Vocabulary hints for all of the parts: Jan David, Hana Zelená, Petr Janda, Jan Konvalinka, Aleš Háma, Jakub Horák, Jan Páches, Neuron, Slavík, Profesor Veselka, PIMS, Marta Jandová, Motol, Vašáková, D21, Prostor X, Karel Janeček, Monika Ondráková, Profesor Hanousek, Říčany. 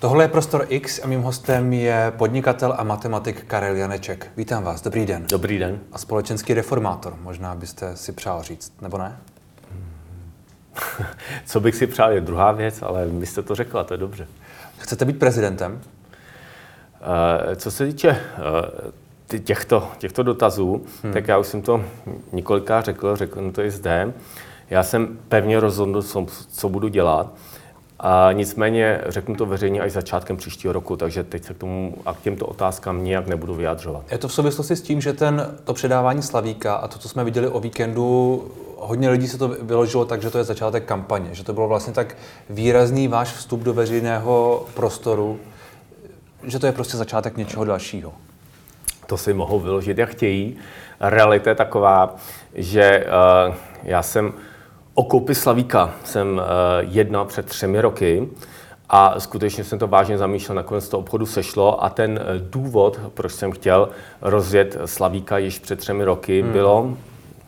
Tohle je Prostor X a mým hostem je podnikatel a matematik Karel Janeček. Vítám vás, dobrý den. Dobrý den. A společenský reformátor, možná byste si přál říct, nebo ne? Co bych si přál je druhá věc, ale vy jste to řekla, to je dobře. Chcete být prezidentem? Co se týče těchto dotazů, tak já už jsem to několikrát řekl to i zde. Já jsem pevně rozhodl, co budu dělat. A nicméně řeknu to veřejně až začátkem příštího roku, takže teď se k tomu a k těmto otázkám nijak nebudu vyjadřovat. Je to v souvislosti s tím, že to předávání Slavíka a to, co jsme viděli o víkendu, hodně lidí se to vyložilo tak, že to je začátek kampaně, že to bylo vlastně tak výrazný váš vstup do veřejného prostoru, že to je prostě začátek něčeho dalšího. To si mohou vyložit, jak chtějí. Realita je taková, že já jsem o koupi Slavíka jsem jednal před 3 roky a skutečně jsem to vážně zamýšlel, nakonec to obchodu sešlo a ten důvod, proč jsem chtěl rozjet Slavíka již před 3 roky, bylo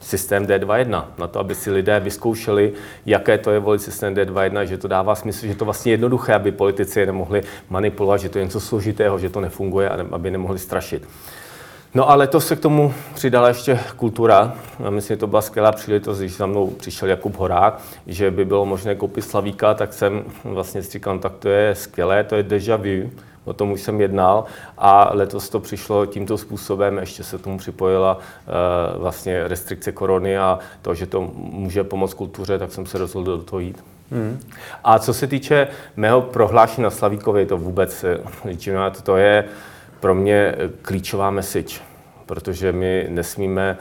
systém D21. Na to, aby si lidé vyzkoušeli, jaké to je volit systém D21, že to dává smysl, že to vlastně jednoduché, aby politici nemohli manipulovat, že to je něco složitého, že to nefunguje a aby nemohli strašit. No a letos se k tomu přidala ještě kultura. Já myslím, že to byla skvělá příležitost, když za mnou přišel Jakub Horák, že by bylo možné koupit Slavíka, tak jsem vlastně říkal, tak to je skvělé, to je déjà vu, o tom už jsem jednal a letos to přišlo tímto způsobem, ještě se tomu připojila vlastně restrikce korony a to, že to může pomoct kultuře, tak jsem se rozhodl do toho jít. A co se týče mého prohlášení na Slavíkově, to vůbec to je pro mě klíčová message, protože my nesmíme,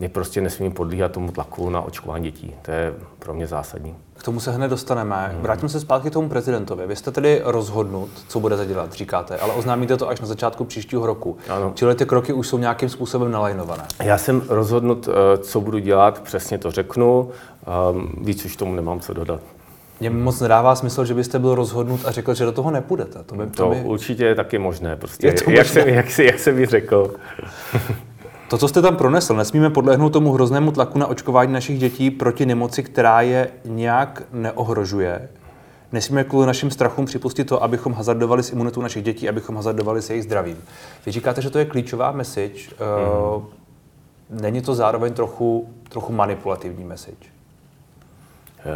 my prostě nesmíme podlíhat tomu tlaku na očkování dětí. To je pro mě zásadní. K tomu se hned dostaneme. Vrátím se zpátky k tomu prezidentovi. Vy jste tedy rozhodnut, co budete dělat, říkáte, ale oznámíte to až na začátku příštího roku. Ano. Čili ty kroky už jsou nějakým způsobem nalajnované. Já jsem rozhodnut, co budu dělat, přesně to řeknu. Víc už tomu nemám co dodat. Mně moc nedává smysl, že byste byl rozhodnut a řekl, že do toho nepůjdete. To by... určitě je taky možné. Prostě. Je to možné. Jak jsem ji řekl. To, co jste tam pronesl, nesmíme podlehnout tomu hroznému tlaku na očkování našich dětí proti nemoci, která je nějak neohrožuje. Nesmíme kvůli našim strachům připustit to, abychom hazardovali s imunitou našich dětí, abychom hazardovali s jejich zdravím. Vy říkáte, že to je klíčová message. Není to zároveň trochu manipulativní message?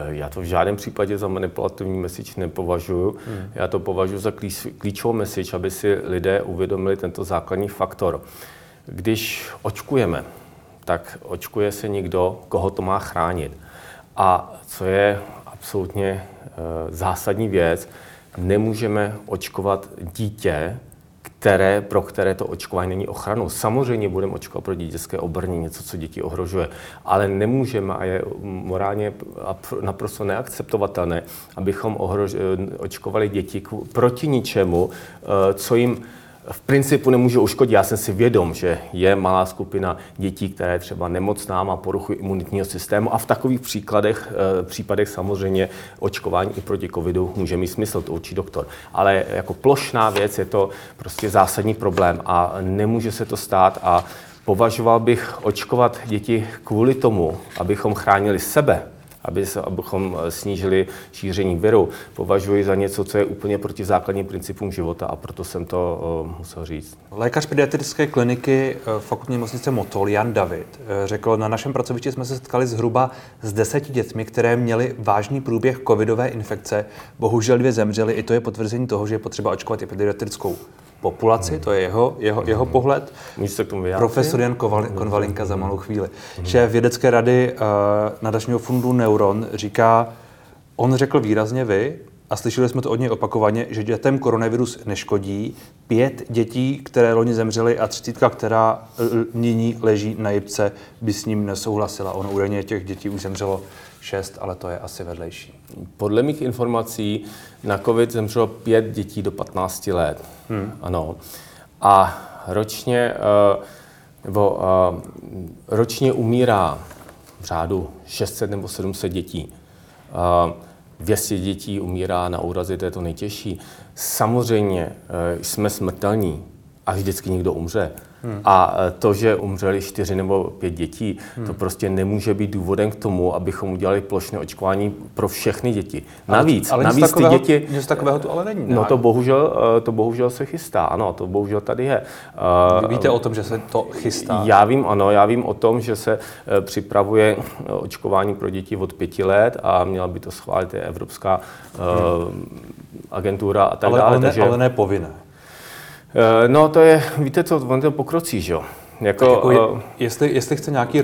Já to v žádném případě za manipulativní message nepovažuji. Já to považuji za klíčovou message, aby si lidé uvědomili tento základní faktor. Když očkujeme, tak očkuje se někdo, koho to má chránit. A co je absolutně zásadní věc, nemůžeme očkovat dítě, pro které to očkování není ochranou. Samozřejmě budeme očkovat pro dětské obrnění, něco, co děti ohrožuje, ale nemůžeme a je morálně naprosto neakceptovatelné, abychom očkovali děti proti ničemu, co jim v principu nemůže uškodit. Já jsem si vědom, že je malá skupina dětí, která je třeba nemocná, má poruchu imunitního systému a v takových případech samozřejmě očkování i proti covidu může mít smysl, to určí doktor. Ale jako plošná věc je to prostě zásadní problém a nemůže se to stát a považoval bych očkovat děti kvůli tomu, abychom chránili sebe, abychom snížili šíření viru, považuji za něco, co je úplně proti základním principům života a proto jsem to musel říct. Lékař pediatrické kliniky fakultní nemocnice Motol Jan David řekl, na našem pracovišti jsme se setkali zhruba s 10 dětmi, které měly vážný průběh covidové infekce. Bohužel 2 zemřely, i to je potvrzení toho, že je potřeba očkovat i pediatrickou populaci, to je jeho pohled. Můžu se k tomu vyjádřit? Profesor Jan Konvalinka za malou chvíli. Šéf vědecké rady nadačního fondu Neuron říká, on řekl výrazně vy, a slyšeli jsme to od něj opakovaně, že dětem koronavirus neškodí, 5 dětí, které loni zemřely a 30, která nyní leží na jipce, by s ním nesouhlasila. Ono údajně těch dětí už zemřelo 6, ale to je asi vedlejší. Podle mých informací na covid zemřelo 5 dětí do 15 let. Ano. A ročně umírá v řádu 600 nebo 700 dětí. 200 dětí umírá na úrazy, to je to nejtěžší. Samozřejmě jsme smrtelní a vždycky někdo umře. A to, že umřeli 4 nebo 5 dětí, to prostě nemůže být důvodem k tomu, abychom udělali plošné očkování pro všechny děti. Navíc, navíc ty děti... Něco takového tu ale není. No to bohužel se chystá, ano, to bohužel tady je. Vy víte o tom, že se to chystá? Já vím o tom, že se připravuje očkování pro děti od 5 let a měla by to schválit Evropská agentura a tak dále. Ale ne povinné. No to je, víte co, on to pokrocí, že jo? Jako, jestli chce nějaký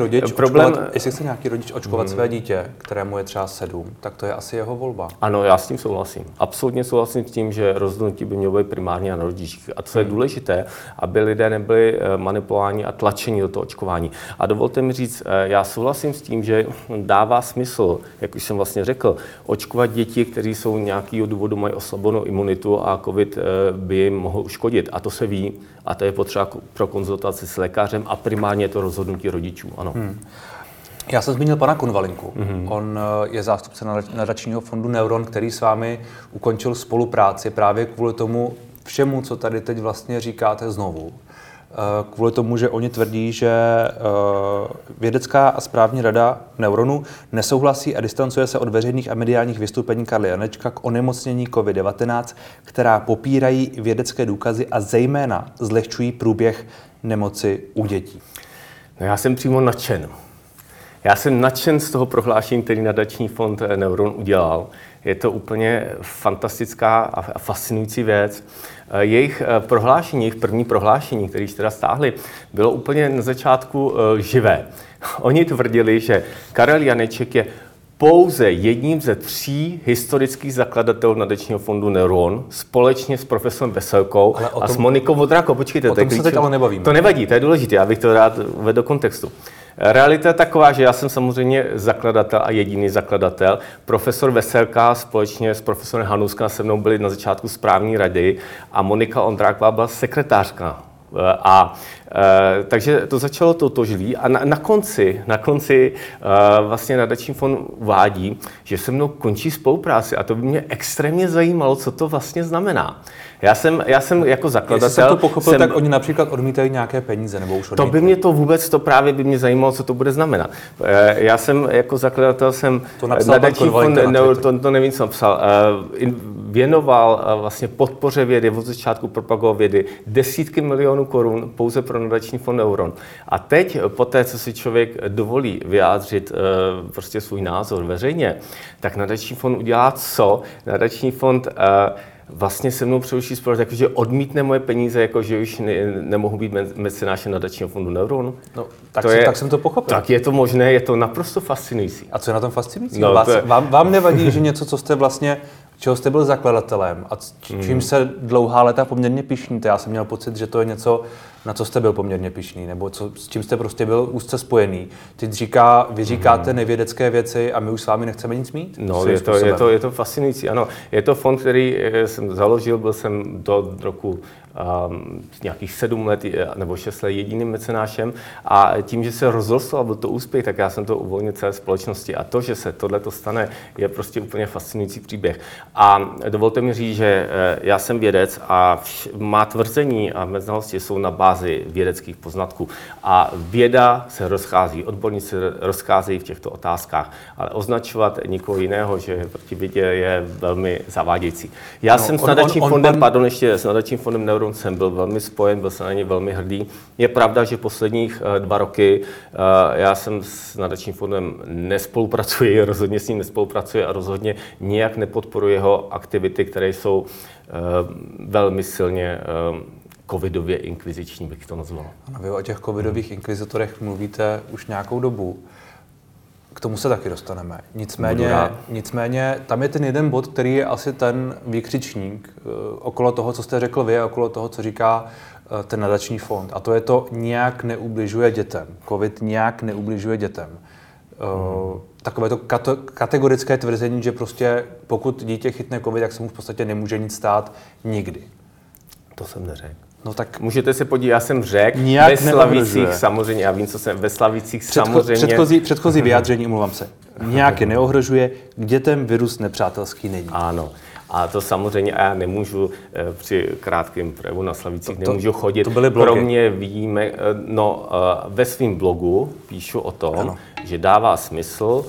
rodič očkovat své dítě, kterému je třeba 7, tak to je asi jeho volba. Ano, já s tím souhlasím. Absolutně souhlasím s tím, že rozhodnutí by mělo být primárně na rodičích. A co je důležité, aby lidé nebyli manipulováni a tlačeni do toho očkování. A dovolte mi říct, já souhlasím s tím, že dává smysl, jak už jsem vlastně řekl, očkovat děti, kteří jsou nějakého důvodu mají oslabenou imunitu a covid by jim mohl uškodit. A to se ví a to je potřeba pro konzultaci s lékařem. A primárně je to rozhodnutí rodičů, ano. Já jsem zmínil pana Konvalinku. On je zástupce nadačního fondu Neuron, který s vámi ukončil spolupráci právě kvůli tomu všemu, co tady teď vlastně říkáte znovu. Kvůli tomu, že oni tvrdí, že vědecká a správní rada Neuronu nesouhlasí a distancuje se od veřejných a mediálních vystoupení Karla Janečka k onemocnění COVID-19, která popírají vědecké důkazy a zejména zlehčují průběh nemoci u dětí. No já jsem přímo nadšen. Já jsem nadšen z toho prohlášení, který nadační fond Neuron udělal. Je to úplně fantastická a fascinující věc. Jejich prohlášení, jejich první prohlášení, které teda stáhli, bylo úplně na začátku živé. Oni tvrdili, že Karel Janeček je pouze jedním ze 3 historických zakladatelů nadačního fondu Neuron společně s profesorem Veselkou a s Monikou Ondrákovou. Počkejte, o tom se teď ale nebavíme. To nevadí, to je důležité, abych to rád uvedl do kontextu. Realita je taková, že já jsem samozřejmě zakladatel a jediný zakladatel. Profesor Veselka společně s profesorem Hanouskem se mnou byli na začátku správní rady a Monika Ondráková byla sekretářka. Takže to začalo touto žlí a na konci vlastně nadační fond uvádí, že se mnou končí spolupráci a to by mě extrémně zajímalo, co to vlastně znamená. Já jsem jako zakladatel... Jestli jsem to pochopil, tak oni například odmítají nějaké peníze nebo už odmítají. To právě by mě zajímalo, co to bude znamenat. Já jsem jako zakladatel jsem... To napsal nadační fond, to nevím, co napsal. Věnoval vlastně podpoře vědy, od začátku propagoval vědy, desítky milionů korun pouze pro nadační fond Neuron. A teď, po té, co si člověk dovolí vyjádřit prostě svůj názor veřejně, tak nadační fond udělá co? Nadační fond vlastně se mnou přeruší společnost, jakože odmítne moje peníze, jakože už nemohu být mecenášem nadačního fondu Neuron. No, tak jsem to pochopil. Tak je to možné, je to naprosto fascinující. A co je na tom fascinující? No, vám nevadí, že něco, co jste vlastně... Čeho jste byl zakladatelem a čím se dlouhá léta poměrně pyšníte? Já jsem měl pocit, že to je něco, na co jste byl poměrně pyšný, nebo s čím jste prostě byl úzce spojený. Vy říkáte nevědecké věci a my už s vámi nechceme nic mít? No, je to fascinující, ano. Je to fond, který jsem založil, byl jsem do roku nějakých 7 let nebo 6 let jediným mecenášem a tím, že se rozrostl a byl to úspěch, tak já jsem to uvolnil celé společnosti a to, že se tohleto stane, je prostě úplně fascinující příběh. A dovolte mi říct, že já jsem vědec a má tvrzení a mé znalosti jsou na bázi vědeckých poznatků. A věda se rozchází, odborníci se rozcházejí v těchto otázkách, ale označovat nikoho jiného, že je proti vědě, je velmi zavádějící. Já jsem s nadačním fondem, s nadačním fondem Neuron jsem byl velmi spojen, byl jsem na ně velmi hrdý. Je pravda, že posledních 2 roky já jsem s nadačním fondem nespolupracuji, rozhodně s ním nespolupracuji a rozhodně nijak nepodporuji jeho aktivity, které jsou velmi silně covidově inkviziční, bych to nazval. Ano, vy o těch covidových inkvizitorech mluvíte už nějakou dobu. K tomu se taky dostaneme. Nicméně tam je ten jeden bod, který je asi ten výkřičník okolo toho, co jste řekl vy, a okolo toho, co říká ten nadační fond. A to je to, nějak neubližuje dětem. Covid nějak neubližuje dětem. Takové to kategorické tvrzení, že prostě pokud dítě chytne covid, tak se mu v podstatě nemůže nic stát nikdy. To jsem neřekl. No tak můžete se podívat, já jsem řekl, ve Slavících samozřejmě, já vím, co jsem, ve Slavících samozřejmě... Předchozí vyjádření, omlouvám se. Nějak je neohrožuje, k dětem virus nepřátelský není. Ano. A to samozřejmě, a já nemůžu při krátkém projevu na Slavících nemůžu chodit. To byly blogy. Kromě víme, ve svém blogu píšu o tom, ano, že dává smysl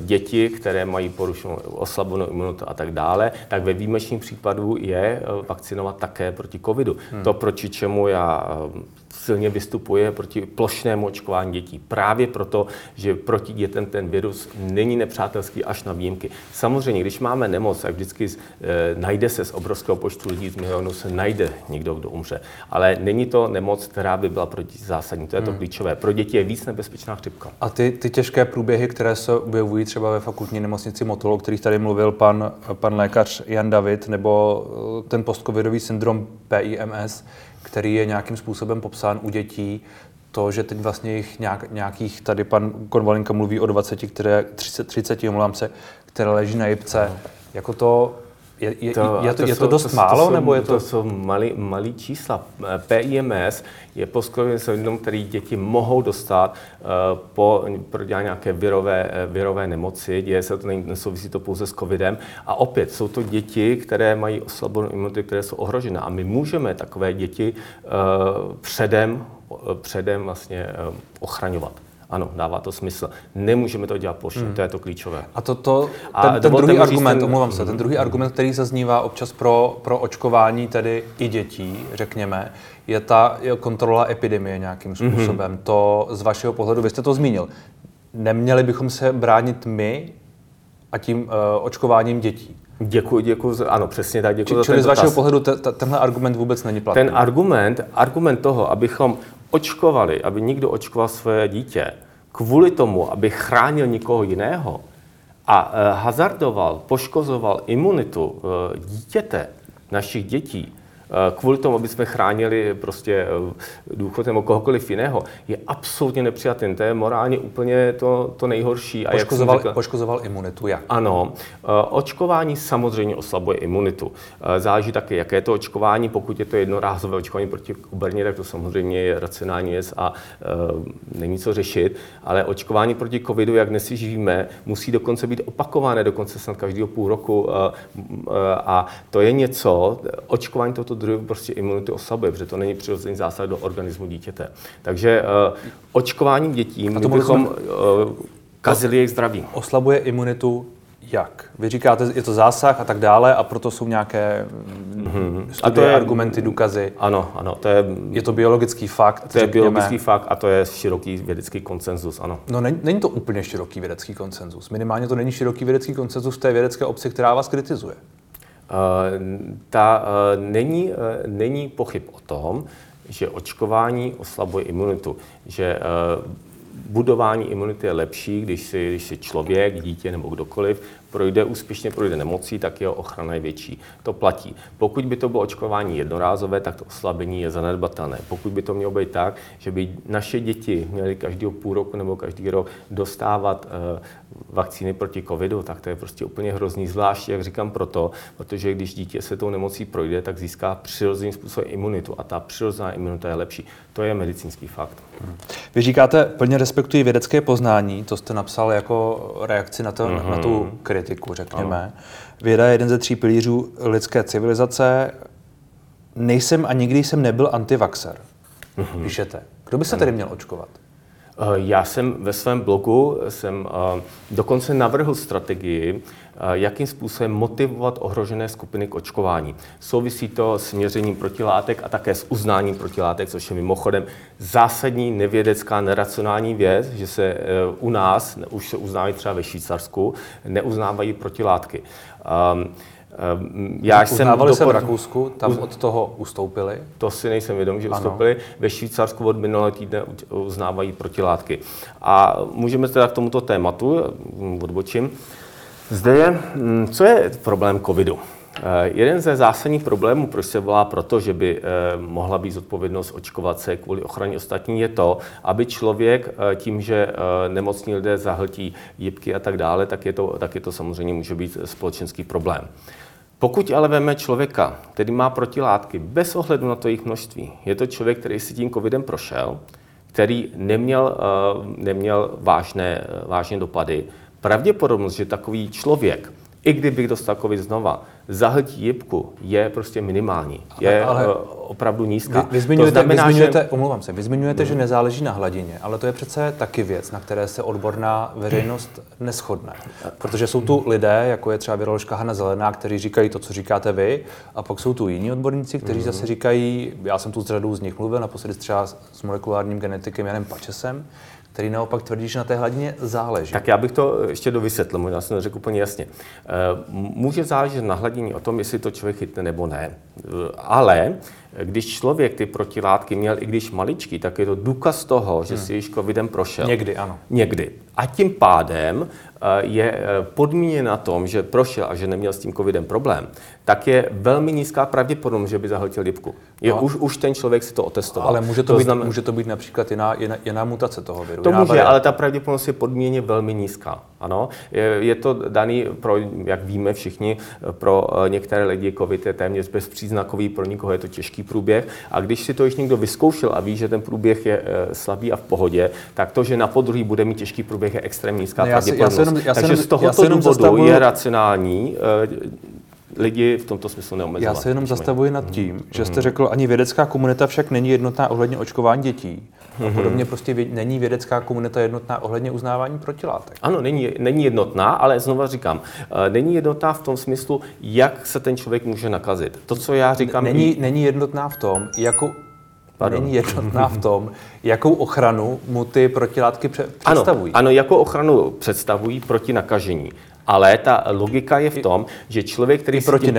děti, které mají porušenou, oslabenou imunitu a tak dále, tak ve výjimečných případů je vakcinovat také proti covidu. To, proti čemu já silně vystupuje proti plošnému očkování dětí. Právě proto, že proti dětem ten virus není nepřátelský až na výjimky. Samozřejmě, když máme nemoc, a vždycky najde se z obrovského počtu lidí, z milionů se najde někdo, kdo umře. Ale není to nemoc, která by byla proti zásadní. To je to klíčové. Pro děti je víc nebezpečná chřipka. A ty těžké průběhy, které se objevují třeba ve fakultní nemocnici Motol, o kterých tady mluvil pan lékař Jan David, nebo ten postcovidový syndrom PIMS, který je nějakým způsobem popsán u dětí, to, že teď vlastně jich nějakých, tady pan Konvalinka mluví o 30, které leží na jipce, jako to... Je to dost málo, nebo je to... To jsou malý čísla. PIMS je postcovidový syndrom, který děti mohou dostat po prodělání nějaké virové nemoci. Děje se to, nesouvisí to pouze s covidem. A opět jsou to děti, které mají oslabenou imunitu, které jsou ohrožené. A my můžeme takové děti předem vlastně ochraňovat. Ano, dává to smysl. Nemůžeme to dělat plošně, to je to klíčové. A ten druhý argument, který zaznívá občas pro očkování tedy i dětí, řekněme, je ta kontrola epidemie nějakým způsobem. To z vašeho pohledu, vy jste to zmínil, neměli bychom se bránit my a tím očkováním dětí. Děkuji, ano, přesně tak, děkuji za ten dotaz. Čili z vašeho pohledu tenhle argument vůbec není platný. Ten argument toho, abychom očkovali, aby nikdo očkoval své dítě, kvůli tomu, aby chránil někoho jiného a hazardoval, poškozoval imunitu dítěte, našich dětí, kvůli tomu, aby jsme chránili prostě důchod nebo kohokoliv jiného, je absolutně nepřijatelné. To je morálně úplně to nejhorší. Poškozoval imunitu, jak? Ano. Očkování samozřejmě oslabuje imunitu. Záleží také, jaké je to očkování. Pokud je to jednorázové očkování proti koberně, tak to samozřejmě je racionální věc a není co řešit. Ale očkování proti covidu, jak dnes žijeme, musí dokonce být opakované, dokonce snad každého půl roku. A to je něco, očkování toto druhu prostě imunitu oslabuje, protože to není přirozený zásah do organismu dítěte. Takže očkováním dětí my bychom kazili jejich zdraví. Oslabuje imunitu jak? Vy říkáte, je to zásah a tak dále a proto jsou nějaké studie, argumenty, důkazy. Ano. Je to biologický fakt. To je biologický fakt a to je široký vědecký konsenzus, ano. No není to úplně široký vědecký konsenzus. Minimálně to není široký vědecký konsenzus v té vědecké obci, která vás kritizuje. Není pochyb o tom, že očkování oslabuje imunitu, že budování imunity je lepší, když si člověk, dítě nebo kdokoliv úspěšně projde nemocí, tak jeho ochrana je větší. To platí. Pokud by to bylo očkování jednorázové, tak to oslabení je zanedbatelné. Pokud by to mělo být tak, že by naše děti měly každého půl roku nebo každý rok dostávat vakcíny proti covidu, tak to je prostě úplně hrozný, zvlášť, jak říkám, protože když dítě se tou nemocí projde, tak získá přirozeným způsobem imunitu a ta přirozená imunita je lepší. To je medicínský fakt. Vy říkáte, plně respektuji vědecké poznání, to jste napsal jako reakci na tu kritiku. Řekněme. Ano. Věda je jeden ze 3 pilířů lidské civilizace. Nejsem a nikdy jsem nebyl antivaxer. Píšete. Kdo by se tedy měl očkovat? Já jsem ve svém blogu dokonce navrhl strategii, jakým způsobem motivovat ohrožené skupiny k očkování. Souvisí to s měřením protilátek a také s uznáním protilátek, což je mimochodem zásadní nevědecká, neracionální věc, že se u nás, už se uznávají třeba ve Švýcarsku, neuznávají protilátky. Uznávali se v Rakousku, tam od toho ustoupili. To si nejsem vědom, že ustoupili. Ve Švýcarsku od minulého týdne uznávají protilátky. A můžeme teda k tomuto tématu, odbočím. Zde je, co je problém covidu? Jeden ze zásadních problémů, proč se volá proto, že by mohla být zodpovědnost očkovat se kvůli ochraně ostatní, je to, aby člověk tím, že nemocní lidé zahltí jipky a tak dále, tak je to samozřejmě může být společenský problém. Pokud ale veme člověka, který má protilátky bez ohledu na to jejich množství, je to člověk, který si tím covidem prošel, který neměl vážné dopady, pravděpodobnost, že takový člověk I kdybych dostal covid znova, zahltí jibku je prostě minimální, je ale opravdu nízká. Vy zmiňujete, že nezáleží na hladině, ale to je přece taky věc, na které se odborná veřejnost neshodne. Protože jsou tu lidé, jako je třeba viroložka Hana Zelená, kteří říkají to, co říkáte vy, a pak jsou tu jiní odborníci, kteří zase říkají, já jsem tu s řadou z nich mluvil, naposledy třeba s molekulárním genetikem Janem Páchesem, který naopak tvrdí, že na té hladině záleží. Tak já bych to ještě dovysvětlil, možná jsem to řekl úplně jasně. Může záležet na hladině o tom, jestli to člověk chytne nebo ne. Ale když člověk ty protilátky měl, i když maličký, tak je to důkaz toho, že si již covidem prošel. Někdy, ano. Někdy. A tím pádem je podmíněn na tom, že prošel a že neměl s tím covidem problém, tak je velmi nízká pravděpodobnost, že by zahltil jibku. Už ten člověk si to otestoval. Ale může to být například jiná mutace toho viru. To může, ale ta pravděpodobnost je podmíněně velmi nízká. Ano, je to daný, jak víme všichni, pro některé lidi covid je téměř bezpříznakový, pro nikoho je to těžký průběh. A když si to již někdo vyzkoušel a ví, že ten průběh je slabý a v pohodě, tak to, že na podruhé bude mít těžký průběh, je extrémně nízká pravděpodobnost. Takže z tohoto důvodu je racionální lidi v tomto smyslu neomezovat. Já se jenom zastavuji nad tím, že jste řekl, ani vědecká komunita však není jednotná ohledně očkování dětí. A podobně prostě není vědecká komunita jednotná ohledně uznávání protilátek. Ano, není jednotná, ale znova říkám, není jednotná v tom smyslu, jak se ten člověk může nakazit. To, co já říkám... Není jednotná v tom, jakou ochranu mu ty protilátky představují. Ano, jakou ochranu představují proti nakažení. Ale ta logika je v tom, že člověk, který si tím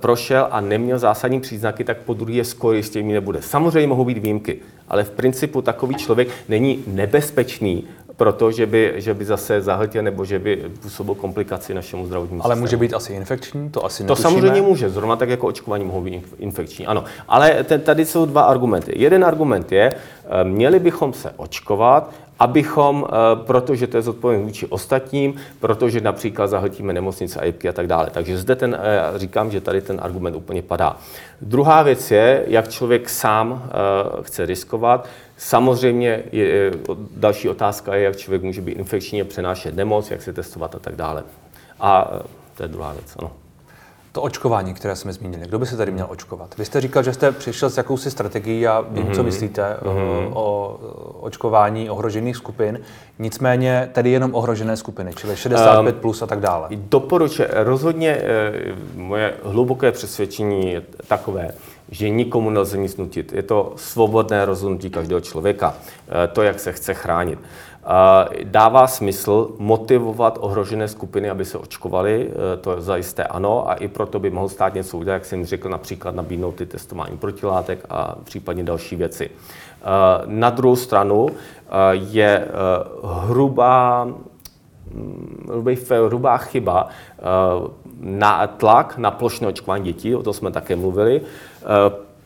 prošel a neměl zásadní příznaky, tak podruhé skoro jistě jimi nebude. Samozřejmě mohou být výjimky, ale v principu takový člověk není nebezpečný, protože by zase zahltil nebo že by působil komplikaci našemu zdravotnímu systému. Ale může být asi infekční, to asi netušíme. To samozřejmě může, zrovna tak jako očkování mohou být infekční, ano. Ale tady jsou dva argumenty. Jeden argument je, měli bychom se očkovat, abychom, protože to je zodpovědné vůči ostatním, protože například zahltíme nemocnice a jibky a tak dále. Takže zde říkám, že tady ten argument úplně padá. Druhá věc je, jak člověk sám chce riskovat. Samozřejmě další otázka je, jak člověk může být infekčně přenášet nemoc, jak se testovat a tak dále. A to je druhá věc, ano. To očkování, které jsme zmínili, kdo by se tady měl očkovat? Vy jste říkal, že jste přišel s jakousi strategií a vím, co myslíte o očkování ohrožených skupin, nicméně tedy jenom ohrožené skupiny, čili 65 plus a tak dále. Doporučuji, rozhodně moje hluboké přesvědčení je takové, že nikomu nelze nic nutit. Je to svobodné rozhodnutí každého člověka, to, jak se chce chránit. Dává smysl motivovat ohrožené skupiny, aby se očkovaly, to zajisté ano, a i proto by mohl stát něco udělat, jak jsem řekl, například nabídnout ty testování protilátek a případně další věci. Na druhou stranu je hrubá chyba na tlak na plošné očkování dětí, o tom jsme také mluvili.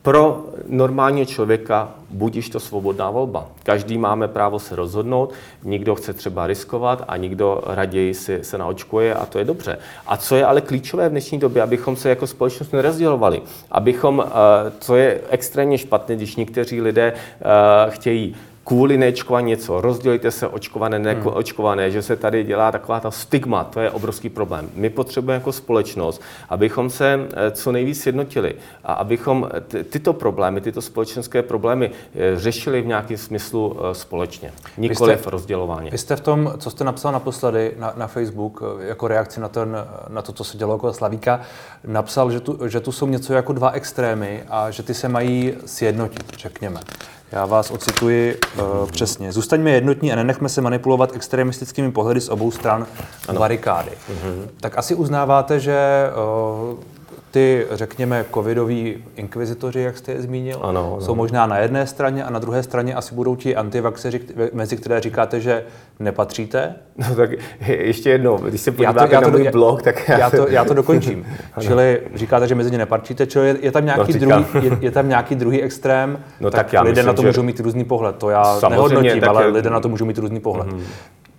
Pro normálního člověka budiž to svobodná volba. Každý máme právo se rozhodnout, nikdo chce třeba riskovat a nikdo raději se naočkuje a to je dobře. A co je ale klíčové v dnešní době, abychom se jako společnost nerozdělovali, abychom, co je extrémně špatné, když někteří lidé chtějí kvůli neočkovaní něco, rozdělíte se očkované, neočkované, že se tady dělá taková ta stigma, to je obrovský problém. My potřebujeme jako společnost, abychom se co nejvíc sjednotili a abychom tyto problémy, tyto společenské problémy řešili v nějakém smyslu společně, nikoliv rozdělování. Vy jste v tom, co jste napsal naposledy na Facebook, jako reakci na to, co se dělo okolo Slavíka, napsal, že tu jsou něco jako dva extrémy a že ty se mají sjednotit, řekněme. Já vás ocituji přesně. Zůstaňme jednotní a nenechme se manipulovat extremistickými pohledy z obou stran barikády. Tak asi uznáváte, že ty, řekněme, covidoví inkvizitoři, jak jste je zmínil, jsou možná na jedné straně a na druhé straně asi budou ti antivaxeři, mezi které říkáte, že nepatříte? No tak ještě jednou, když se podíváte na můj blog, tak já to dokončím. Čili říkáte, že mezi ně nepatříte, čili je tam nějaký druhý extrém, tak lidé na to můžou mít různý pohled. To já nehodnotím, ale lidé na to můžou mít různý pohled.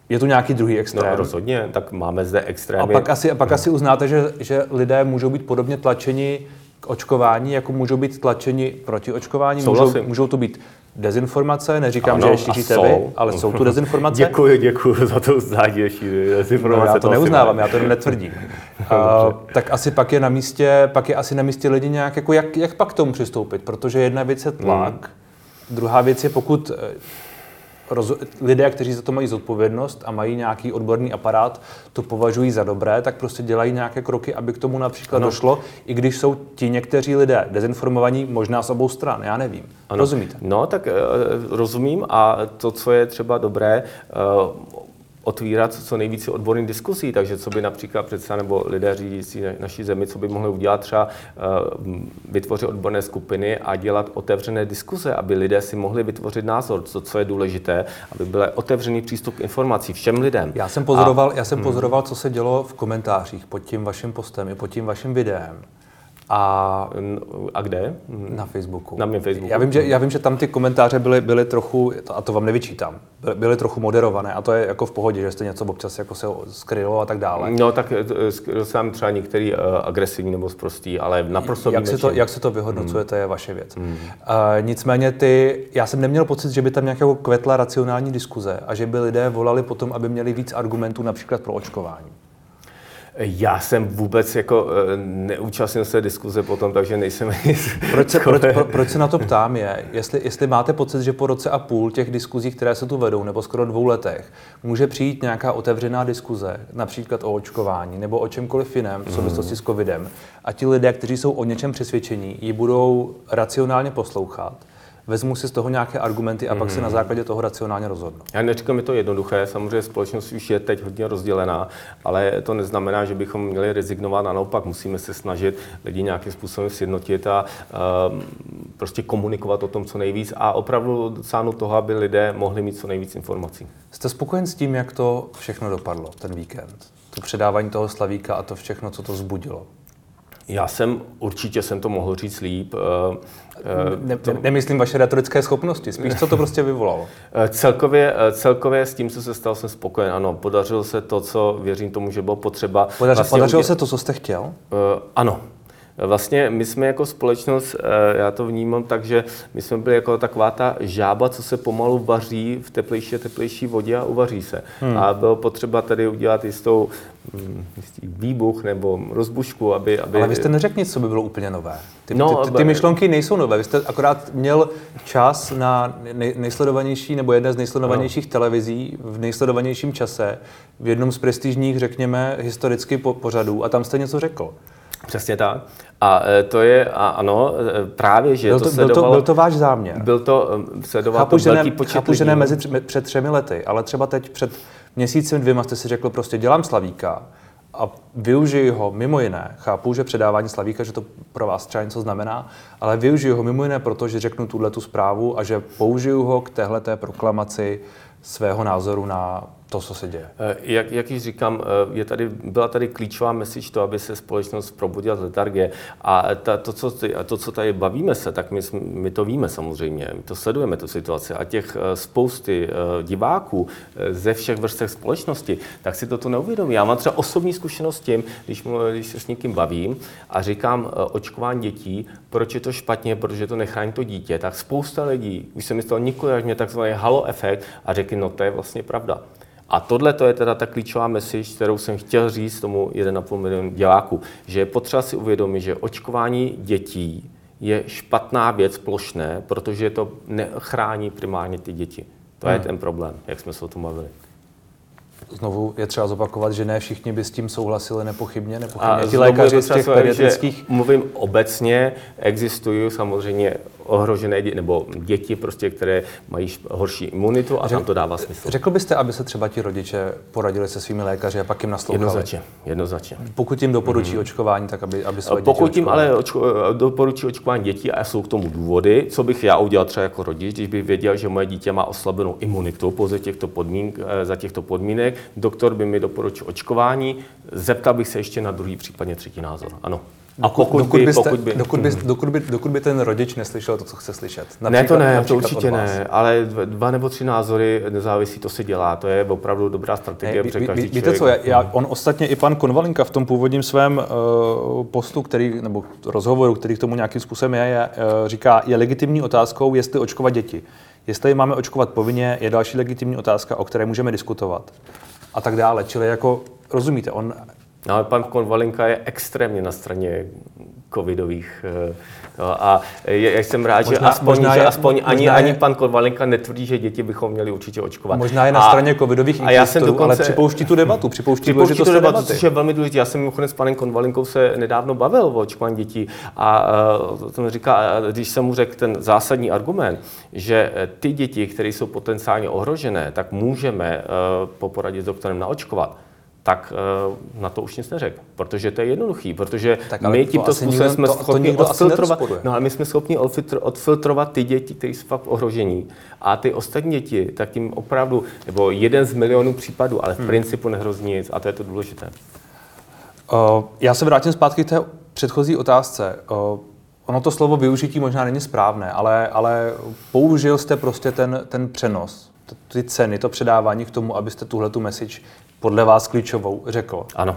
Je tu nějaký druhý extrém? No rozhodně, tak máme zde extrémy. A pak asi uznáte, že lidé můžou být podobně tlačeni k očkování, jako můžou být tlačeni proti očkování. Můžou tu být dezinformace, neříkám, ano, že je šíří tebe, ale jsou tu dezinformace. Děkuji za to uznání, dezinformace. No, já to neuznávám, já to netvrdím. Tak asi pak je na místě, lidi nějak, jako jak pak k tomu přistoupit, protože jedna věc je tlak, druhá věc je, pokud lidé, kteří za to mají zodpovědnost a mají nějaký odborný aparát, to považují za dobré, tak prostě dělají nějaké kroky, aby k tomu například došlo, i když jsou ti někteří lidé dezinformovaní, možná s obou stran, já nevím. Ano. Rozumíte? No, tak rozumím, a to, co je třeba dobré, otvírat co nejvíce odborných diskusí, takže co by například předseda nebo lidé řídící naší zemi, co by mohli udělat, třeba vytvořit odborné skupiny a dělat otevřené diskuze, aby lidé si mohli vytvořit názor, co je důležité, aby byl otevřený přístup k informací všem lidem. Já jsem pozoroval, co se dělo v komentářích pod tím vaším postem i pod tím vaším videem. A kde? Na Facebooku. Na mém Facebooku. Já vím, že tam ty komentáře byly trochu, a to vám nevyčítám, byly trochu moderované, a to je jako v pohodě, že jste něco občas jako se skrylo a tak dále. No tak jsem třeba některý agresivní nebo sprostý, ale naprosto jak se to vyhodnocujete, je vaše věc. Nicméně já jsem neměl pocit, že by tam nějakého kvetla racionální diskuze a že by lidé volali potom, aby měli víc argumentů například pro očkování. Já jsem vůbec jako neúčastnil se diskuze potom, takže nejsem... Proč se na to ptám je, jestli máte pocit, že po roce a půl těch diskuzí, které se tu vedou, nebo skoro 2 letech, může přijít nějaká otevřená diskuze, například o očkování, nebo o čemkoliv jiném v souvislosti s covidem, a ti lidé, kteří jsou o něčem přesvědčení, ji budou racionálně poslouchat, vezmu si z toho nějaké argumenty a pak se na základě toho racionálně rozhodnu. Já neříkám, je to jednoduché, samozřejmě společnost už je teď hodně rozdělená, ale to neznamená, že bychom měli rezignovat, a naopak musíme se snažit lidi nějakým způsobem sjednotit a prostě komunikovat o tom co nejvíc a opravdu dosáhnout toho, aby lidé mohli mít co nejvíc informací. Jste spokojen s tím, jak to všechno dopadlo ten víkend? To předávání toho Slavíka a to všechno, co to vzbudilo? Já jsem určitě to mohl říct líp. Nemyslím vaše retorické schopnosti, spíš co to prostě vyvolalo. Celkově s tím, co se stalo, jsem spokojen. Ano, podařilo se to, co věřím tomu, že bylo potřeba. Podařilo se to, co jste chtěl? Ano. Vlastně my jsme jako společnost, já to vnímám tak, že my jsme byli jako taková ta žába, co se pomalu vaří v teplejší vodě a uvaří se. A bylo potřeba tady udělat jistý výbuch nebo rozbušku, aby... Ale vy jste neřekl nic, co by bylo úplně nové. Ty myšlenky nejsou nové. Vy jste akorát měl čas na nejsledovanější nebo jedna z nejsledovanějších televizí v nejsledovanějším čase v jednom z prestižních, řekněme, historicky pořadů, a tam jste něco řekl. Přesně tak. A to je, ano, právě, že to sledovalo... Byl to váš záměr. Chápu, že ne před 3 lety, ale třeba teď před měsícem 2 jste si řekl, prostě dělám Slavíka a využiju ho mimo jiné. Chápu, že předávání Slavíka, že to pro vás třeba něco znamená, ale využiju ho mimo jiné proto, že řeknu tuhletu zprávu a že použiju ho k téhleté proklamaci svého názoru na to, co se děje. Jak již říkám, byla tady klíčová message to, aby se společnost probudila z letargie. A co tady bavíme se, tak my to víme samozřejmě, my to sledujeme, tu situaci. A těch spousty diváků ze všech vrstev společnosti, tak si toto neuvědomí. Já mám třeba osobní zkušenost s tím, když se s někým bavím a říkám očkování dětí, proč je to špatně, protože to nechrání to dítě, tak spousta lidí, už se mi stalo několikrát, mě takzvaný halo efekt a řekli, no to je vlastně pravda. A tohle to je teda ta klíčová message, kterou jsem chtěl říct tomu 1,5 milionu diváků, že je potřeba si uvědomit, že očkování dětí je špatná věc plošné, protože to nechrání primárně ty děti. To je ten problém, jak jsme se o tom bavili. Znovu je třeba zopakovat, že ne všichni by s tím souhlasili nepochybně. Ti lékaři z těch pediatrických... Mluvím obecně, existují samozřejmě ohrožené děti, nebo děti, prostě, které mají horší imunitu, a tam to dává smysl. Řekl byste, aby se třeba ti rodiče poradili se svými lékaři a pak jim naslouchali? Jednoznačně. Pokud jim doporučí očkování, tak aby své děti očkovali. Pokud jim ale doporučí očkování dětí a jsou k tomu důvody, co bych já udělal třeba jako rodič, když bych věděl, že moje dítě má oslabenou imunitu pouze za těchto podmínek, doktor by mi doporučil očkování, zeptal bych se ještě na druhý, případně třetí názor. Ano. A dokud by ten rodič neslyšel to, co chce slyšet. Například, to určitě ne, ale 2 nebo 3 názory nezávisí, to se dělá. To je opravdu dobrá strategie pro každý člověk. Víte co, on ostatně i pan Konvalinka v tom původním svém postu, nebo rozhovoru, který k tomu nějakým způsobem je, říká, je legitimní otázkou, jestli očkovat děti. Jestli máme očkovat povinně, je další legitimní otázka, o které můžeme diskutovat. A tak dále. Čili jako, rozumíte, on... No, ale pan Konvalinka je extrémně na straně covidových. No, a já jsem rád, že aspoň pan Konvalinka netvrdí, že děti bychom měli určitě očkovat. Možná je na straně covidových inkubatorů, ale připouští tu debatu. Připouští tu debatu, což je velmi důležité. Já jsem mimochodem s panem Konvalinkou se nedávno bavil o očkování dětí a to mi říká, když jsem mu řekl ten zásadní argument, že ty děti, které jsou potenciálně ohrožené, tak můžeme po poradě s doktorem naočkovat. Tak na to už nic neřekl, protože to je jednoduchý, protože my tímto způsobem jsme schopni odfiltrovat. No, ale my jsme schopni odfiltrovat ty děti, které jsou fakt ohrožení. A ty ostatní děti, tak tím opravdu, nebo 1 z milionů případů, ale v principu nehrozí nic a to je to důležité. Já se vrátím zpátky k té předchozí otázce. Ono to slovo využití možná není správné, ale použil jste prostě ten přenos, ty ceny, to předávání k tomu, abyste tuhletu message podle vás klíčovou řekl. Ano.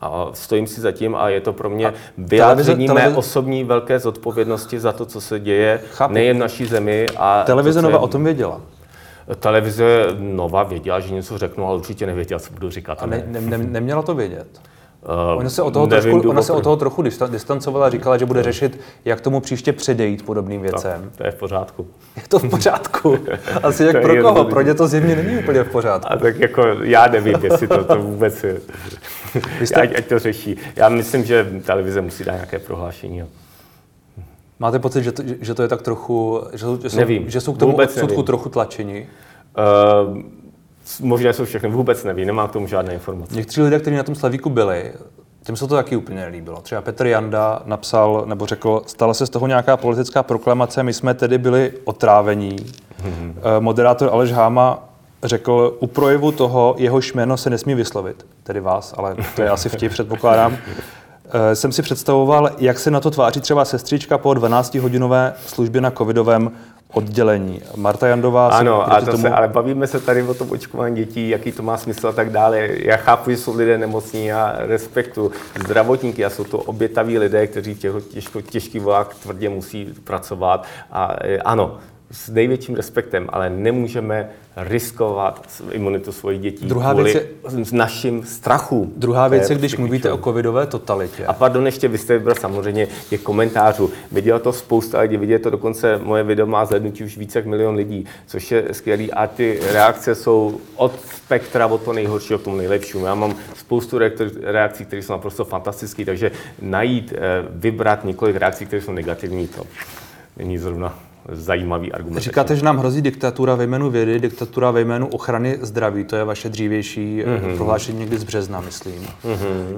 A stojím si za tím a je to pro mě vyjádření mé osobní velké zodpovědnosti za to, co se děje nejen v naší zemi. A televize Nova o tom věděla? Televize Nova věděla, že něco řeknu, ale určitě nevěděla, co budu říkat. A neměla to vědět? Ona se od toho trochu distancovala, říkala, že bude řešit, jak tomu příště předejít podobným věcem. Tak, to je v pořádku. Je to v pořádku? Asi jak pro koho? Pro ně to zjevně není úplně v pořádku. A tak jako já nevím, jestli to vůbec je. Ať to řeší. Já myslím, že televize musí dát nějaké prohlášení. Máte pocit, že to je tak trochu... Že jsou k tomu odsudku trochu tlačení? Možná jsou všechny, vůbec neví, nemám k tomu žádné informace. Někteří lidé, kteří na tom Slavíku byli, těm se to taky úplně líbilo. Třeba Petr Janda napsal, nebo řekl, stala se z toho nějaká politická proklamace, my jsme tedy byli otrávení. Moderátor Aleš Háma řekl, u projevu toho jeho jméno se nesmí vyslovit, tedy vás, ale to je asi vtip, předpokládám. Jsem si představoval, jak se na to tváří třeba sestřička po 12-hodinové službě na covidovém oddělení. Marta Jandová... Ano, ale bavíme se tady o tom očkování dětí, jaký to má smysl a tak dále. Já chápu, že jsou lidé nemocní, já respektu zdravotníky a jsou to obětaví lidé, kteří v těch těžkých volách tvrdě musí pracovat. A ano, s největším respektem, ale nemůžeme riskovat imunitu svých dětí kvůli našim strachům. Druhá věc je, když mluvíte o covidové totalitě. A pardon, ještě vy jste vybral samozřejmě těch komentářů. Viděla to spousta lidí, viděla to dokonce moje video má zhlédnutí už více jak 1 milion lidí, což je skvělý a ty reakce jsou od spektra od toho nejhoršího k tomu nejlepšímu. Já mám spoustu reakcí, které jsou naprosto fantastické, takže najít, vybrat několik reakcí, které jsou negativní, to není zrovna zajímavý argument. Říkáte, že nám hrozí diktatura ve jménu vědy, diktatura ve jménu ochrany zdraví. To je vaše dřívější prohlášení někdy z března, myslím.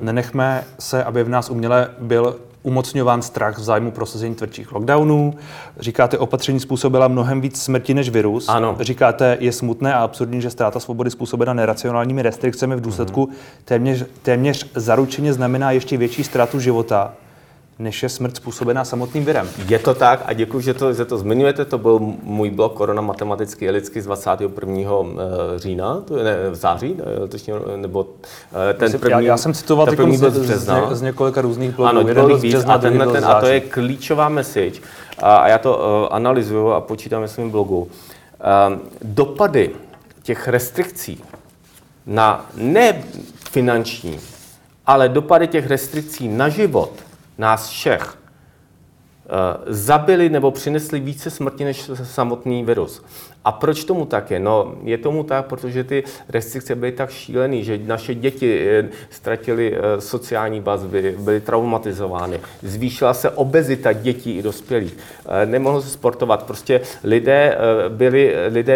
Nenechme se, aby v nás uměle byl umocňován strach v zájmu prosazení tvrdších lockdownů. Říkáte, opatření způsobila mnohem víc smrti než virus. Ano. Říkáte, je smutné a absurdní, že ztráta svobody způsobena neracionálními restrikcemi v důsledku téměř zaručeně znamená ještě větší ztrátu života, než je smrt způsobená samotným virem. Je to tak a děkuji, že to zmiňujete. To byl můj blog Korona matematicky a lidsky z 21. října, to je září, nebo ten první. Já jsem citoval z několika různých blogů. Ano, bylo víc a ten a to je klíčová message. A já to analyzuju a počítám ve svém blogu. Dopady těch restrikcí na nefinanční, ale dopady těch restrikcí na život nás všech zabili nebo přinesli více smrti než samotný virus. A proč tomu tak je? No, je tomu tak, protože ty restrikce byly tak šílený, že naše děti ztratily sociální vazby, byly traumatizovány, zvýšila se obezita dětí i dospělých, nemohlo se sportovat, prostě lidé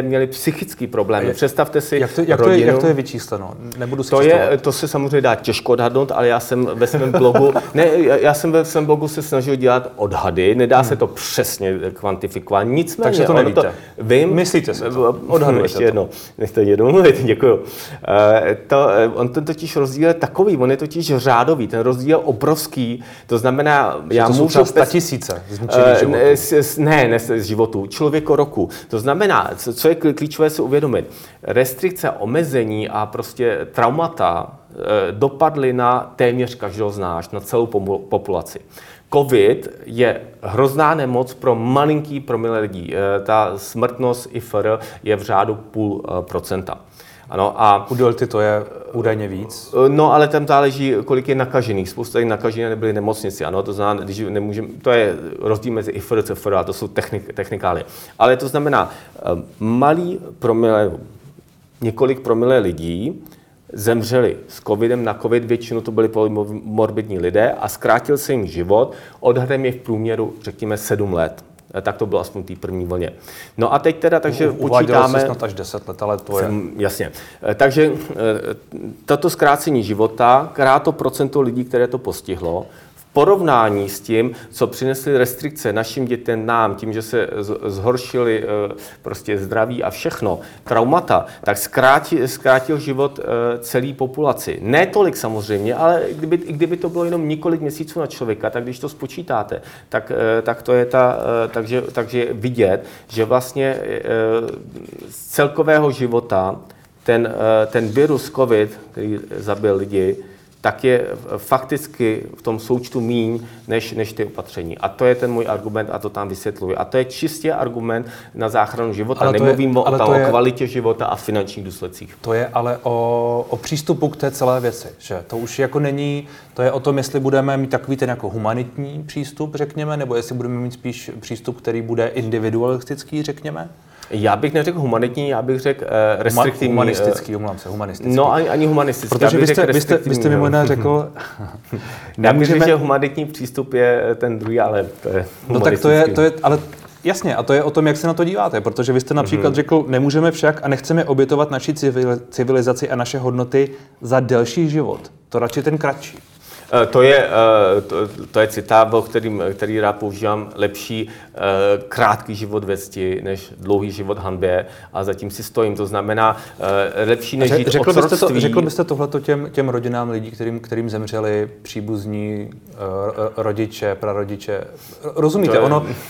měli psychické problémy. Představte si rodinu. Jak to je vyčísleno? Nebudu si to se samozřejmě dá těžko odhadnout, ale já jsem ve svém blogu se snažil dělat odhady, kdy, nedá se to přesně kvantifikovat, nicméně. Takže to nevíte. Vím, myslíte se to. Odhadujete ještě to. Nechte mě domluvit, děkuju. On ten totiž rozdíl je takový, on je totiž řádový, ten rozdíl je obrovský, to znamená, že já to můžu... To jsou 100 000 zničených životů. Ne, z životů, člověko roku. To znamená, co je klíčové si uvědomit, restrikce, omezení a prostě traumata dopadly na téměř každého z nás, na celou populaci. COVID je hrozná nemoc pro malinký promile lidí. Ta smrtnost IFR je v řádu 0,5%. Ano, a u delty to je údajně víc. No, ale tam záleží, kolik je nakažených. Spousta jich nakažených nebyly nemocnici. Ano, to znamená, když nemůžeme, to je rozdíl mezi IFR a CFR, a to jsou technikálie. Ale to znamená, malý promile, několik promile lidí zemřeli s covidem na covid, většinou to byli polymorbidní lidé a zkrátil se jim život, odhadem je v průměru, řekněme, 7 let. Tak to bylo aspoň té první vlně. No a teď teda, takže počítáme... se snad až 10 let, ale to je... Jasně. Takže toto zkrácení života, to procento lidí, které to postihlo, porovnání s tím, co přinesly restrikce našim dětem, nám, tím, že se zhoršili prostě zdraví a všechno, traumata, tak zkrátil život celé populaci. Ne tolik samozřejmě, ale kdyby to bylo jenom několik měsíců na člověka, tak když to spočítáte, tak to je takže vidět, že vlastně z celkového života ten virus COVID, který zabil lidi, tak je fakticky v tom součtu míň než ty opatření. A to je ten můj argument a to tam vysvětluji. A to je čistě argument na záchranu života. Nemluvím o kvalitě života a finančních důsledcích. To je ale o přístupu k té celé věci. Že? To už jako není, to je o tom, jestli budeme mít takový ten jako humanitní přístup, řekněme, nebo jestli budeme mít spíš přístup, který bude individualistický, řekněme. Já bych neřekl humanitní, já bych řekl restriktivní. Humanistický, humanistický. No ani humanistický. Protože vy jste mimo jiné řekl... Já bych řekl, že humanitní přístup je ten druhý, ale to je humanistický. No tak to je, ale jasně, a to je o tom, jak se na to díváte, protože vy jste například řekl, nemůžeme však a nechceme obětovat naši civilizaci a naše hodnoty za delší život. To radši ten kratší. To je citát, který rád používám, lepší krátký život ve cti, než dlouhý život hanbě a zatím si stojím. To znamená lepší než žít otroctví. Řekl byste tohleto těm rodinám lidí, kterým zemřeli příbuzní, rodiče, prarodiče? Rozumíte,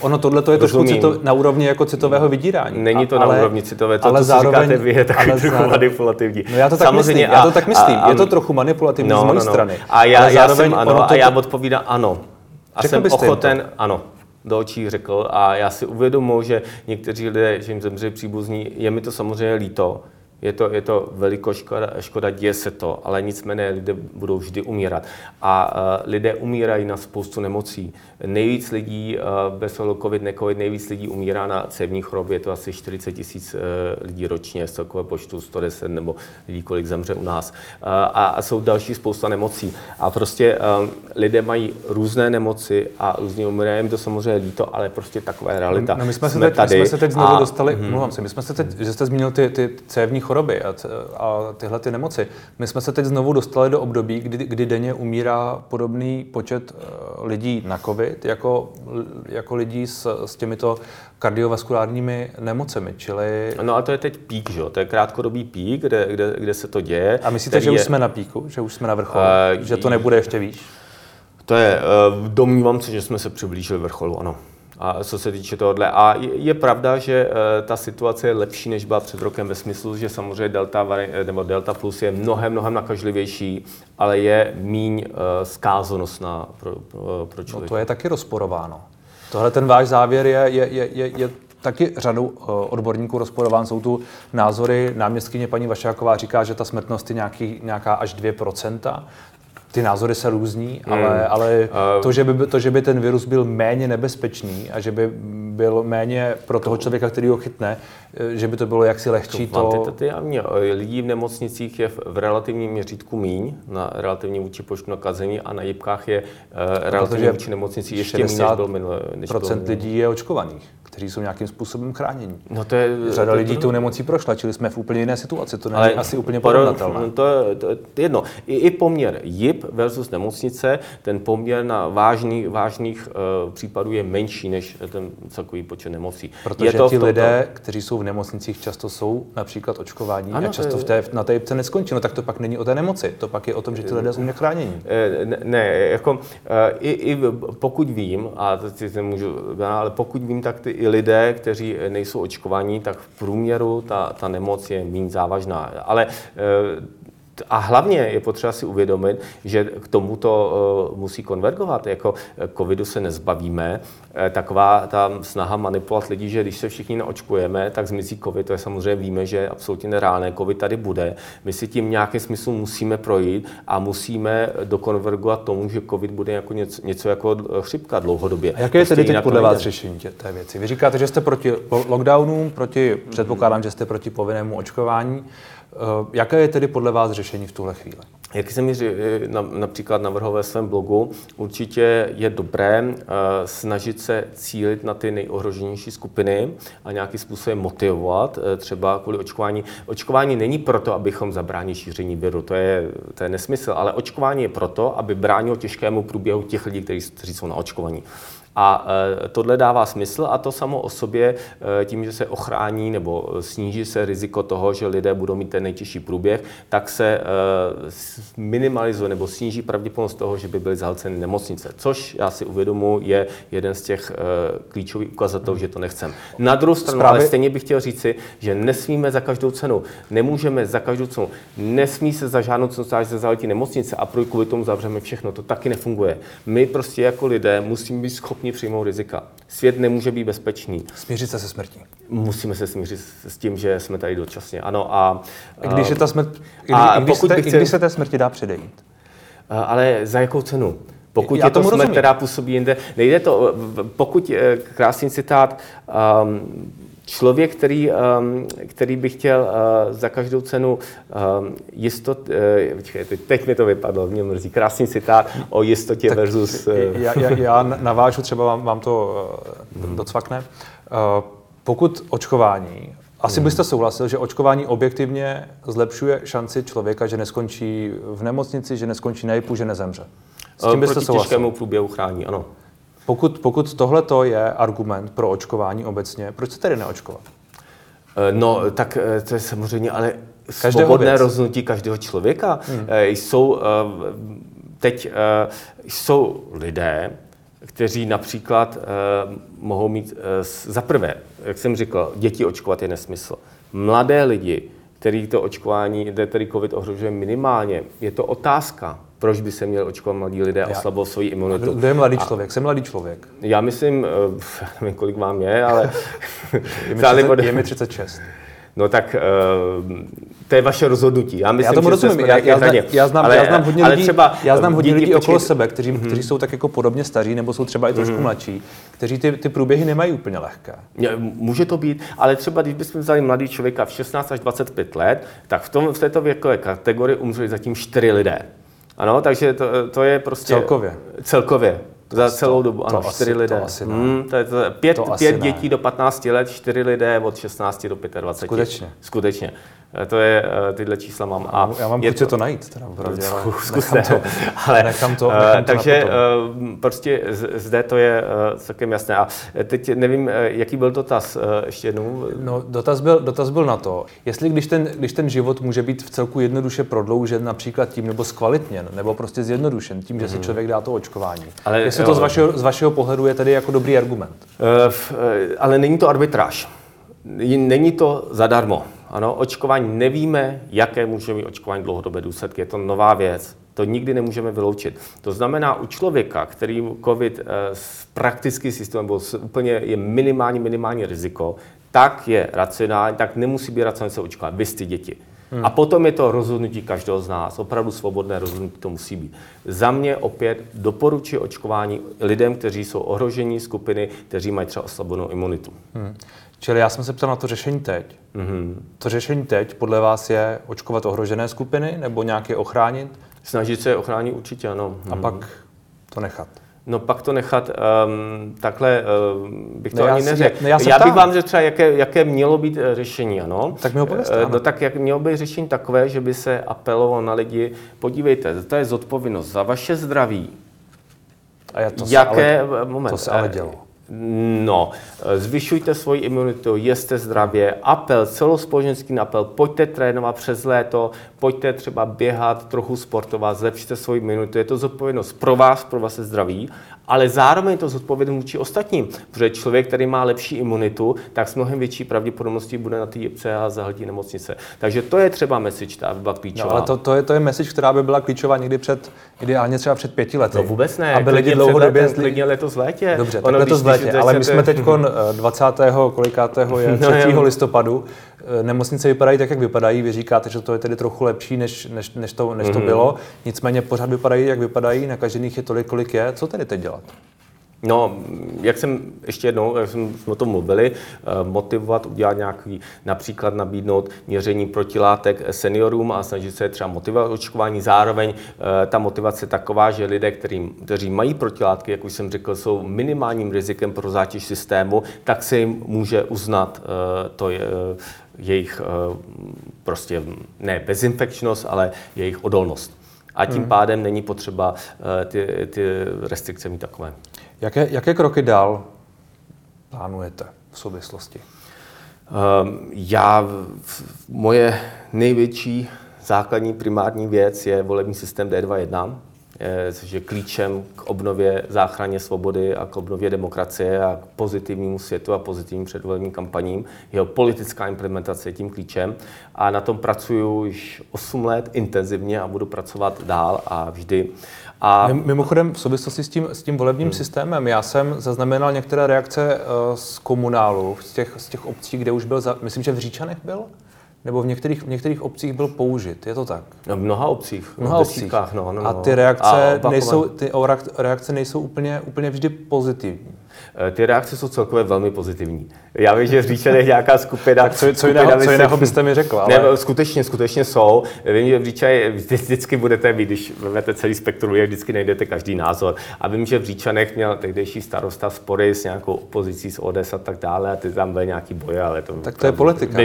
ono tohleto je trošku na úrovni jako citového vydírání. Není to na úrovni citové, to, co říkáte vy, je takový trochu manipulativní. No já to tak myslím, je to trochu manipulativní z mojí strany. Já odpovídám ano. A jsem ochoten ano. Do očí řekl a já si uvědomuji, že někteří lidé, že jim zemřeli příbuzní, je mi to samozřejmě líto. Je to veliká škoda, děje se to, ale nicméně lidé budou vždy umírat. A lidé umírají na spoustu nemocí. Nejvíc lidí bez covid, ne-covid, nejvíc lidí umírá na cévní chorobě, je to asi 40 000 lidí ročně, z celkového počtu 110 nebo lidí, kolik zemře u nás. A jsou další spousta nemocí. A prostě lidé mají různé nemoci a různě umírají, jim to samozřejmě líto, ale prostě taková realita. No, že jste zmínil ty cévní choroby a tyhle ty nemoci. My jsme se teď znovu dostali do období, kdy denně umírá podobný počet lidí na covid, jako lidí s těmito kardiovaskulárními nemocemi, čili... No a to je teď pík, že jo? To je krátkodobý pík, kde se to děje. A myslíte, že už jsme na píku? Že už jsme na vrcholu? Že to nebude ještě výš? To je... Domnívám se, že jsme se přiblížili vrcholu, ano. A co se týče tohohle. A je pravda, že ta situace je lepší, než byla před rokem ve smyslu, že samozřejmě Delta Plus je mnohem nakažlivější, ale je míň zkázonosná pro člověka. No to je taky rozporováno. Tohle ten váš závěr je taky řadou odborníků rozporován. Jsou tu názory, náměstkyně paní Vašáková říká, že ta smrtnost je nějaká až 2%. Ty názory se různí, ale to, že by ten virus byl méně nebezpečný a že by byl méně pro toho člověka, který ho chytne, že by to bylo jaksi lehčí lidí v nemocnicích je v relativním měřítku míň, na relativně vůči počtu nakazení a na jipkách je relativně vůči nemocnicích ještě míň, než bylo minulé. 60% lidí je očkovaných. kteří jsou nějakým způsobem chráněni. No to je, řada lidí tou nemocí prošla, čili jsme v úplně jiné situaci, to není asi úplně porovnatelné. To je jedno. I poměr JIP versus nemocnice, ten poměr na vážných případů je menší než ten celkový počet nemocí. Protože ti lidé, kteří jsou v nemocnicích, často jsou například očkování a často na té JIPce neskončí. No tak to pak není o té nemoci, to pak je o tom, že ti lidé jsou nechráněni. I pokud vím, a teď nemůžu, ale pokud vím, tak i lidé, kteří nejsou očkovaní, tak v průměru ta nemoc je méně závažná. Ale a hlavně je potřeba si uvědomit, že k tomuto musí konvergovat. Jako covidu se nezbavíme. Taková ta snaha manipulovat lidi, že když se všichni naočkujeme, tak zmizí covid. To je samozřejmě, víme, že je absolutně nereálné. Covid tady bude. My si tím nějakým smyslem musíme projít a musíme dokonvergovat tomu, že covid bude jako něco jako chřipka dlouhodobě. A jaké je tedy teď podle vás řešení té věci? Vy říkáte, že jste proti lockdownům, předpokládám, že jste proti povinnému očkování. Jaké je tedy podle vás řešení v tuhle chvíli? Jak jsem například navrhoval ve svém blogu, určitě je dobré snažit se cílit na ty nejohroženější skupiny a nějakým způsobem motivovat, třeba kvůli očkování. Očkování není proto, abychom zabránili šíření viru, to je nesmysl, ale očkování je proto, aby bránilo těžkému průběhu těch lidí, kteří jsou naočkovaní. A tohle dává smysl a to samo o sobě tím, že se ochrání nebo sníží se riziko toho, že lidé budou mít ten nejtěžší průběh, tak se minimalizuje nebo sníží pravděpodobnost toho, že by byly zahlceny nemocnice. Což já si uvědomuji, je jeden z těch klíčových ukazatelů, že to nechcem. Na druhou stranu, ale stejně bych chtěl říci, že nesmíme za každou cenu, nemůžeme za každou cenu, nesmí se za žádnou cenu stát, že se zahltí nemocnice a kvůli tomu zavřeme všechno. To taky nefunguje. My prostě jako lidé musíme být schopni přijmout rizika. Svět nemůže být bezpečný. Smířit se se smrtí. Musíme se smířit s tím, že jsme tady dočasně. Ano a když je ta smrt, když se té smrti dá předejít. Ale za jakou cenu? Pokud je to smrt, která působí jinde, nejde to, pokud krásný citát, člověk, který by chtěl za každou cenu teď mi to vypadlo, mě mrzí, krásný citát o jistotě tak versus... Já navážu, třeba vám to docvakne. Pokud očkování, asi byste souhlasil, že očkování objektivně zlepšuje šanci člověka, že neskončí v nemocnici, že neskončí na JIPu, že nezemře. S tím byste souhlasil? Proti těžkému průběhu chrání, ano. Pokud tohleto je argument pro očkování obecně, proč se tedy neočkovat? No, tak to je samozřejmě, ale svobodné rozhodnutí každého člověka. Jsou lidé, kteří například mohou mít, zaprvé, jak jsem říkal, děti očkovat je nesmysl. Mladé lidi, který to očkování, který covid ohrožuje minimálně, je to otázka. Proč by se měli očkovat mladí lidé a oslabovat svoji imunitu? Kdo je mladý člověk? Jsem mladý člověk. Já myslím, nevím, kolik vám je, ale... je mi 36. No tak to je vaše rozhodnutí. Já tomu rozumím. Já znám hodně lidí okolo sebe, kteří jsou tak jako podobně staří nebo jsou třeba i trošku mladší, kteří ty průběhy nemají úplně lehké. Může to být, ale třeba když bychom vzali mladý člověka v 16 až 25 let, tak v této věkové kategorii umřeli zatím 4 lidé. Ano, takže to je prostě... Celkově. Za celou dobu, ano, 4 lidé. To je 5 dětí do 15 let, 4 lidé od 16 do 25. Skutečně. To je, tyhle čísla mám. A já mám chuť to najít, teda opravdu. Zkuste. Nechám to takže prostě zde to je celkem jasné. A teď nevím, jaký byl dotaz ještě jednou. No, dotaz byl na to, jestli když ten život může být v celku jednoduše prodloužen například tím, nebo zkvalitněn, nebo prostě zjednodušen tím, že si člověk dá to očkování. Ale, jestli to z vašeho pohledu je tady jako dobrý argument. Ale není to arbitráž. Není to zadarmo. Ano, očkování nevíme, jaké může mít očkování dlouhodobé důsledky. Je to nová věc. To nikdy nemůžeme vyloučit. To znamená, u člověka, který covid prakticky systém byl úplně je minimální riziko, tak je racionální, tak nemusí být racionální se očkovat. Vy jste děti. A potom je to rozhodnutí každého z nás. Opravdu svobodné rozhodnutí to musí být. Za mě opět doporučuji očkování lidem, kteří jsou ohrožení skupiny, kteří mají třeba oslabenou imunitu. Čili já jsem se ptal na to řešení teď. To řešení teď podle vás je očkovat ohrožené skupiny nebo nějak je ochránit? Snažit se je ochránit určitě, ano. A pak to nechat. No pak to nechat takhle bych to ani neřekl. Já bych vám řekl třeba, jaké mělo být řešení, ano. Tak mi ho povězte, ano. No tak jak mělo být řešení takové, že by se apelovalo na lidi, podívejte, to je zodpovědnost za vaše zdraví. A já to, to se ale dělo. No, zvyšujte svoji imunitu, jezte zdravě, apel, celospolečenský apel, pojďte trénovat přes léto, pojďte třeba běhat, trochu sportovat, zlepšte svoji imunitu, je to zodpovědnost pro vaše zdraví, ale zároveň je to zodpovědnost vůči ostatním, protože člověk, který má lepší imunitu, tak s mnohem větší pravděpodobností bude na té jipce a zahltí nemocnice. Takže to je třeba message, ta by byla klíčová. No, ale to je message, která by byla klíčová někdy před, ideálně třeba před 5 lety. No vůbec ne, aby lidi dlouhodobě letos v létě. Dobře, ono, ale my jsme teď 3. listopadu. Nemocnice vypadají tak, jak vypadají. Vy říkáte, že to je tedy trochu lepší, než to bylo. Nicméně pořád vypadají, jak vypadají. Nakažených je tolik, kolik je. Co tedy teď dělat? No, jak jsme o tom mluvili, motivovat, udělat nějaký, například nabídnout měření protilátek seniorům a snažit se třeba motivovat očkování. Zároveň ta motivace je taková, že lidé, kteří mají protilátky, jak už jsem řekl, jsou minimálním rizikem pro zátěž systému, tak se jim může uznat jejich prostě ne bezinfekčnost, ale jejich odolnost. A tím pádem není potřeba ty restrikce mít takové. Jaké kroky dál plánujete v souvislosti? Moje největší základní primární věc je volební systém D21, což je klíčem k obnově záchraně svobody a k obnově demokracie a k pozitivnímu světu a pozitivním předvolebním kampaním. Jeho politická implementace je tím klíčem a na tom pracuju už 8 let intenzivně a budu pracovat dál a vždy. A mimochodem v souvislosti s tím volebním systémem, já jsem zaznamenal některé reakce z komunálu, z těch obcí, kde už byl, myslím, že v Říčanech byl? Nebo v některých obcích byl použit, je to tak? No, v mnoha obcích. No. A ty reakce nejsou úplně vždy pozitivní. Ty reakce jsou celkově velmi pozitivní. Já vím, že v Říčanech nějaká skupina... Tak co jiného byste mi řekl, ale... Ne, skutečně jsou. Vím, že v Říčanech vždycky budete mít, když vezmete celý spektrum, jak vždycky najdete každý názor. A vím, že v Říčanech měl tehdejší starosta spory s nějakou opozicí, s ODS a tak dále, a ty tam byly nějaký boje, ale to... Tak to je politika.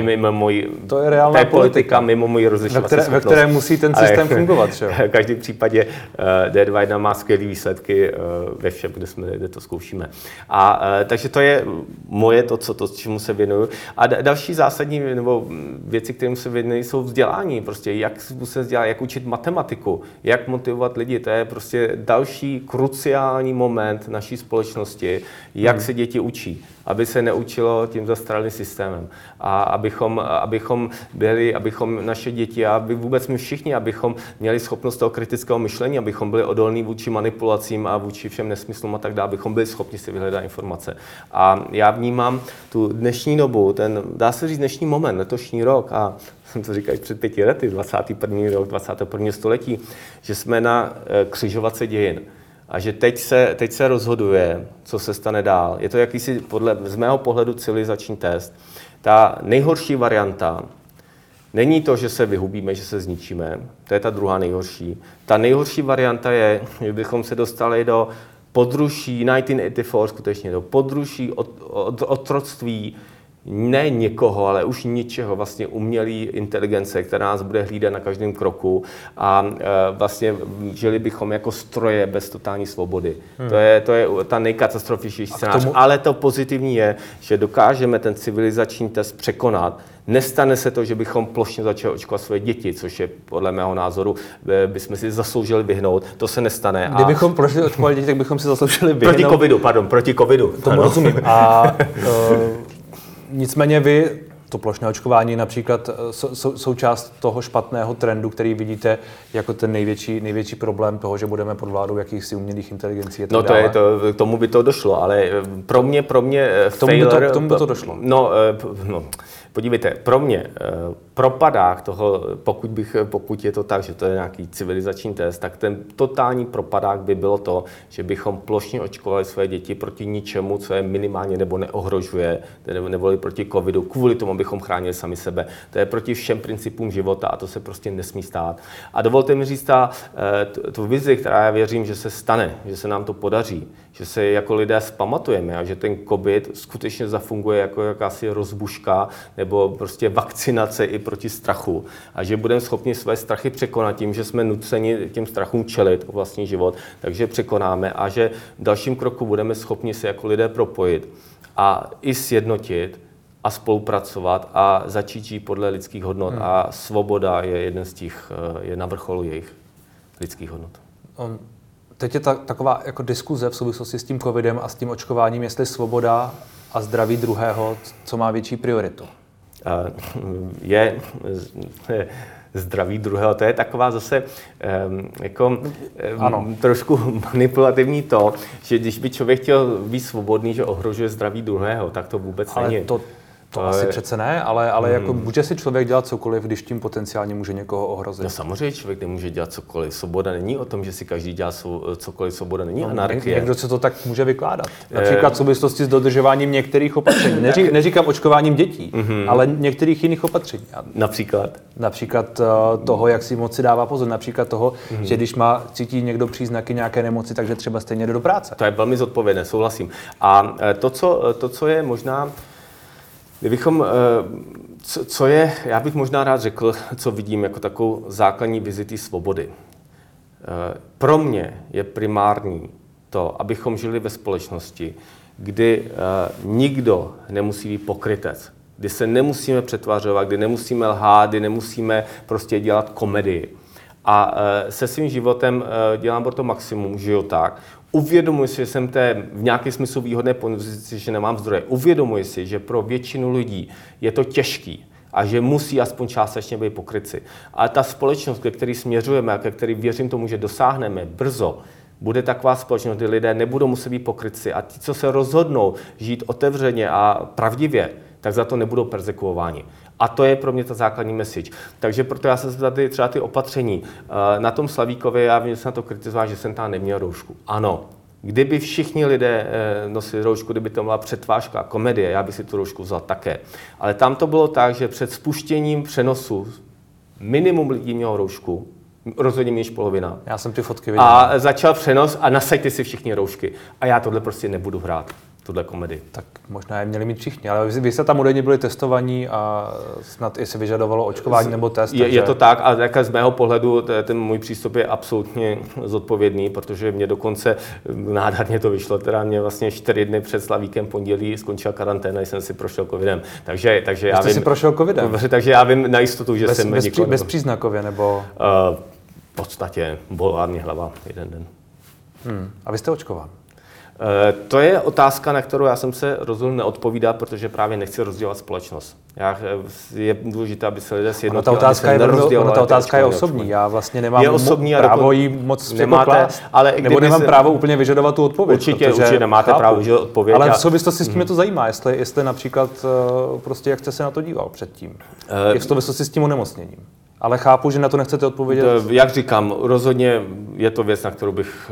To je reálná politika mimo moji rozlišovací schopnost. Ve které musí ten systém fungovat, že jo? V každém případě D21 má skvělé výsledky ve všem, kde to zkoušíme. A takže to je moje čemu se věnuju. A další zásadní nebo věci, kterým se věnuju, jsou vzdělání. Prostě jak učit matematiku, jak motivovat lidi. To je prostě další kruciální moment naší společnosti, jak se děti učí, aby se neučilo tím zastaralým systémem. A abychom naše děti a vůbec my všichni, abychom měli schopnost toho kritického myšlení, abychom byli odolní vůči manipulacím a vůči všem nesmyslům a tak dále, abychom byli schopni si vyhledat informace. A já vnímám tu dnešní dobu, dá se říct dnešní moment, letošní rok, a jsem to říkal před 5 lety, 21. století, že jsme na křižovatce dějin. A že teď se rozhoduje, co se stane dál. Je to jakýsi, z mého pohledu, civilizační test. Ta nejhorší varianta není to, že se vyhubíme, že se zničíme. To je ta druhá nejhorší. Ta nejhorší varianta je, že bychom se dostali do područí 1984, skutečně do područí otroctví, ne někoho, ale už ničeho, vlastně umělý inteligence, která nás bude hlídat na každém kroku a vlastně žili bychom jako stroje bez totální svobody. To je ta nejkatastrofičnější scénář, ale to pozitivní je, že dokážeme ten civilizační test překonat. Nestane se to, že bychom plošně začali očkovat svoje děti, což je podle mého názoru, bychom si zasloužili vyhnout. To se nestane. Kdybychom plošně očkovali děti, tak bychom si zasloužili vyhnout. Proti covidu. Tomu rozumím. Nicméně vy, to plošné očkování například, součást toho špatného trendu, který vidíte jako ten největší problém toho, že budeme pod vládou jakýchsi umělých inteligencí. No to je to, k tomu by to došlo, ale pro mě failure... K tomu by to došlo. Podívejte, pro mě propadák toho, pokud je to tak, že to je nějaký civilizační test, tak ten totální propadák by bylo to, že bychom plošně očkovali své děti proti ničemu, co je minimálně nebo neohrožuje, neboli proti covidu, kvůli tomu bychom chránili sami sebe. To je proti všem principům života a to se prostě nesmí stát. A dovolte mi říct tu vizi, která já věřím, že se stane, že se nám to podaří, že se jako lidé zpamatujeme a že ten covid skutečně zafunguje jako jakási rozbuška nebo prostě vakcinace i proti strachu a že budeme schopni své strachy překonat tím, že jsme nuceni těm strachům čelit o vlastní život, takže překonáme a že v dalším kroku budeme schopni se jako lidé propojit a i sjednotit a spolupracovat a začít žít podle lidských hodnot a svoboda je jeden z těch, je na vrcholu jejich lidských hodnot. Teď je taková jako diskuze v souvislosti s tím covidem a s tím očkováním, jestli svoboda a zdraví druhého, co má větší prioritu. Je zdraví druhého, to je taková zase trošku manipulativní to, že když by člověk chtěl být svobodný, že ohrožuje zdraví druhého, tak to vůbec ale není. To asi přece ne, ale jako může si člověk dělat cokoliv, když tím potenciálně může někoho ohrozit. No samozřejmě člověk nemůže dělat cokoliv. Svoboda není o tom, že si každý dělá cokoliv. Svoboda není anarchie. Někdo se to tak může vykládat. Například v souvislosti s dodržováním některých opatření. Neříkám očkováním dětí, ale některých jiných opatření. Například toho, jak si moc dává pozor. Například toho, že když cítí někdo příznaky nějaké nemoci, takže třeba stejně jde do práce. To je velmi zodpovědné, souhlasím. A to, co je možná. Já bych možná rád řekl, co vidím jako takovou základní vizi té svobody. Pro mě je primární to, abychom žili ve společnosti, kdy nikdo nemusí být pokrytec, kdy se nemusíme přetvářovat, kdy nemusíme lhát, kdy nemusíme prostě dělat komedii. A se svým životem dělám pro to maximum, žiju tak. Uvědomuji si, že jsem v nějakém smyslu výhodné pozici, že nemám zdroje. Uvědomuji si, že pro většinu lidí je to těžký a že musí aspoň částečně být pokrytci. A ta společnost, ke které směřujeme a ke které věřím tomu, že dosáhneme brzo, bude taková společnost, kdy lidé nebudou muset být pokrytci a ti, co se rozhodnou žít otevřeně a pravdivě, tak za to nebudou perzekuováni. A to je pro mě ta základní message. Takže proto já jsem se tady třeba ty opatření. Na tom Slavíkově já vím, že jsem na to kritizoval, že jsem tam neměl roušku. Ano, kdyby všichni lidé nosili roušku, kdyby to byla přetvážka, komedie, já bych si tu roušku vzal také. Ale tam to bylo tak, že před spuštěním přenosu minimum lidí mělo roušku, rozhodně mějš polovina. Já jsem ty fotky viděl. A začal přenos a nasaďte si všichni roušky. A já tohle prostě nebudu hrát. Tuhle komedii. Tak možná je měli mít všichni, ale vy jste tam údajně byli testovaní a snad i se vyžadovalo očkování nebo test. Takže... Je to tak a tak z mého pohledu ten můj přístup je absolutně zodpovědný, protože mě dokonce nádherně to vyšlo, teda mě vlastně 4 dny před Slavíkem pondělí skončila karanténa, jsem si prošel covidem. Takže já vím, si prošel covidem. Takže já vím na jistotu, že jsem nikoho bezpříznakově nebo v podstatě bolá mě hlava jeden den. A vy jste očkován? To je otázka, na kterou já jsem se rozhodl neodpovídat, protože právě nechci rozdělovat společnost. Je důležité, aby se lidé sjednotili. Ta otázka je osobní. Já vlastně nemám právo jí moc překládat, nebo nemám právo úplně vyžadovat tu odpověď. Určitě nemáte právo vyžadovat odpověď. Ale v souvislosti s tím mě to zajímá, jestli například, prostě jak jste se na to díval předtím. V souvislosti s tím onemocněním. Ale chápu, že na to nechcete odpovědět. Jak říkám, rozhodně je to věc, na kterou bych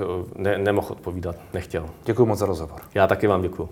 nemohl odpovídat, nechtěl. Děkuji moc za rozhovor. Já taky vám děkuji.